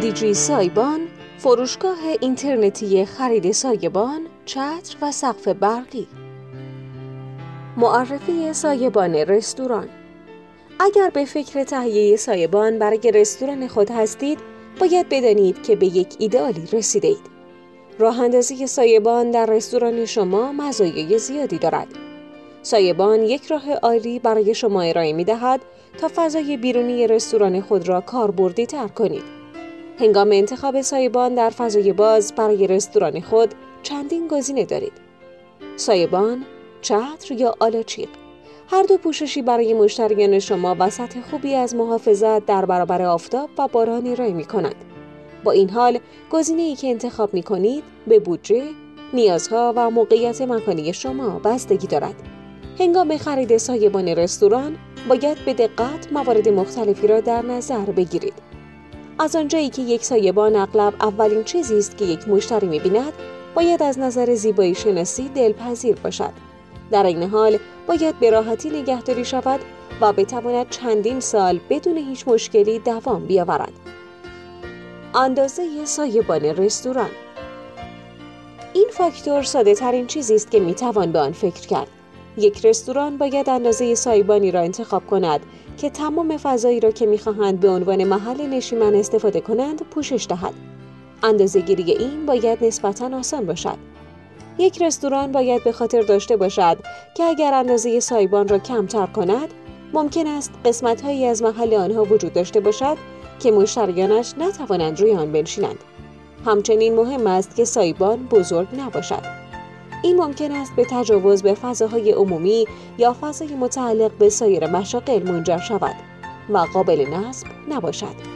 دیجی سایبان، فروشگاه اینترنتی خرید سایبان، چتر و سقف برقی. معرفی سایبان رستوران. اگر به فکر تهیه سایبان برای رستوران خود هستید، باید بدانید که به یک ایدئالی رسیده اید. راه اندازی سایبان در رستوران شما مزایای زیادی دارد. سایبان یک راه عالی برای شما ارائه می دهد تا فضای بیرونی رستوران خود را کاربردی تر کنید. هنگام انتخاب سایبان در فضای باز برای رستوران خود چندین گزینه دارید. سایبان، چتر یا آلاچیق، هر دو پوششی برای مشتریان شما و سطح خوبی از محافظت در برابر آفتاب و باران ارائه می کنند. با این حال، گزینه‌ای که انتخاب می کنید به بودجه، نیازها و موقعیت مکانی شما بستگی دارد. هنگام خرید سایبان رستوران، باید به دقت موارد مختلفی را در نظر بگیرید. از آنجایی که یک سایبان اغلب اولین چیزی است که یک مشتری می‌بیند، باید از نظر زیبایی شناسی دلپذیر باشد. در این حال باید به راحتی نگهداری شود و بتواند چندین سال بدون هیچ مشکلی دوام بیاورد. اندازه سایبان رستوران. این فاکتور ساده‌ترین چیزی است که می‌توان به آن فکر کرد. یک رستوران باید اندازه سایبانی را انتخاب کند که تمام فضایی را که می‌خواهند به عنوان محل نشیمن استفاده کنند پوشش دهد. اندازه‌گیری این باید نسبتاً آسان باشد. یک رستوران باید به خاطر داشته باشد که اگر اندازه سایبان را کمتر کند، ممکن است قسمت‌هایی از محل آنها وجود داشته باشد که مشتریانش نتوانند روی آن بنشینند. همچنین مهم است که سایبان بزرگ نباشد. این ممکن است به تجاوز به فضاهای عمومی یا فضای متعلق به سایر مشاغل منجر شود و قابل نصب نباشد.